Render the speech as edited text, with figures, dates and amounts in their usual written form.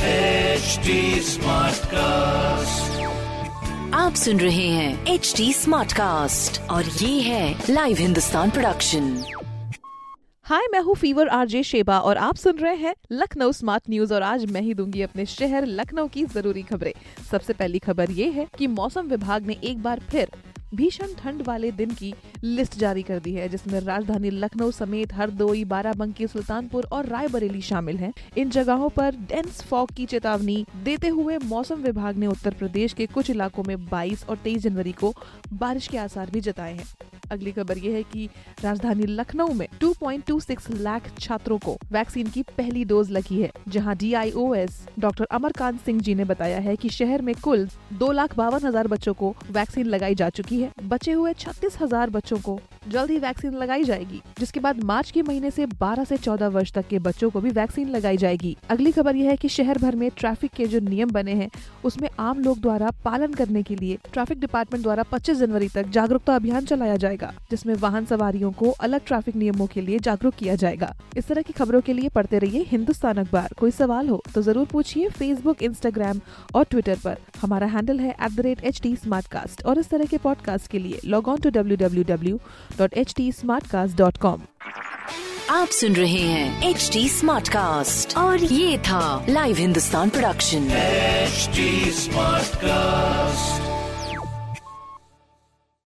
HD smart cast, आप सुन रहे हैं HD स्मार्ट कास्ट और ये है लाइव हिंदुस्तान प्रोडक्शन। हाय, मैं हूँ फीवर आरजे शेबा और आप सुन रहे हैं लखनऊ स्मार्ट न्यूज और आज मैं ही दूंगी अपने शहर लखनऊ की जरूरी खबरें। सबसे पहली खबर ये है कि मौसम विभाग ने एक बार फिर भीषण ठंड वाले दिन की लिस्ट जारी कर दी है, जिसमें राजधानी लखनऊ समेत हरदोई, बाराबंकी, सुल्तानपुर और रायबरेली शामिल हैं। इन जगहों पर डेंस फॉग की चेतावनी देते हुए मौसम विभाग ने उत्तर प्रदेश के कुछ इलाकों में 22 और 23 जनवरी को बारिश के आसार भी जताए हैं। अगली खबर ये है कि राजधानी लखनऊ में 2.26 लाख छात्रों को वैक्सीन की पहली डोज लगी है, जहां D.I.O.S. डॉक्टर अमरकांत सिंह जी ने बताया है कि शहर में कुल 2,52,000 बच्चों को वैक्सीन लगाई जा चुकी है। बचे हुए 36,000 बच्चों को जल्द ही वैक्सीन लगाई जाएगी, जिसके बाद मार्च के महीने से 12 से 14 वर्ष तक के बच्चों को भी वैक्सीन लगाई जाएगी। अगली खबर यह है कि शहर भर में ट्रैफिक के जो नियम बने हैं उसमें आम लोग द्वारा पालन करने के लिए ट्रैफिक डिपार्टमेंट द्वारा 25 जनवरी तक जागरूकता अभियान चलाया जाएगा, जिसमें वाहन सवारियों को अलग ट्रैफिक नियमों के लिए जागरूक किया जाएगा। इस तरह की खबरों के लिए पढ़ते रहिए हिंदुस्तान अखबार। कोई सवाल हो तो जरूर पूछिए। फेसबुक, इंस्टाग्राम और ट्विटर पर हमारा हैंडल है @HDSmartcast और इस तरह के पॉडकास्ट के लिए लॉग ऑन टू www.hdsmartcast.com। आप सुन रहे हैं HD स्मार्ट कास्ट और ये था live Hindustan production HD smart cast.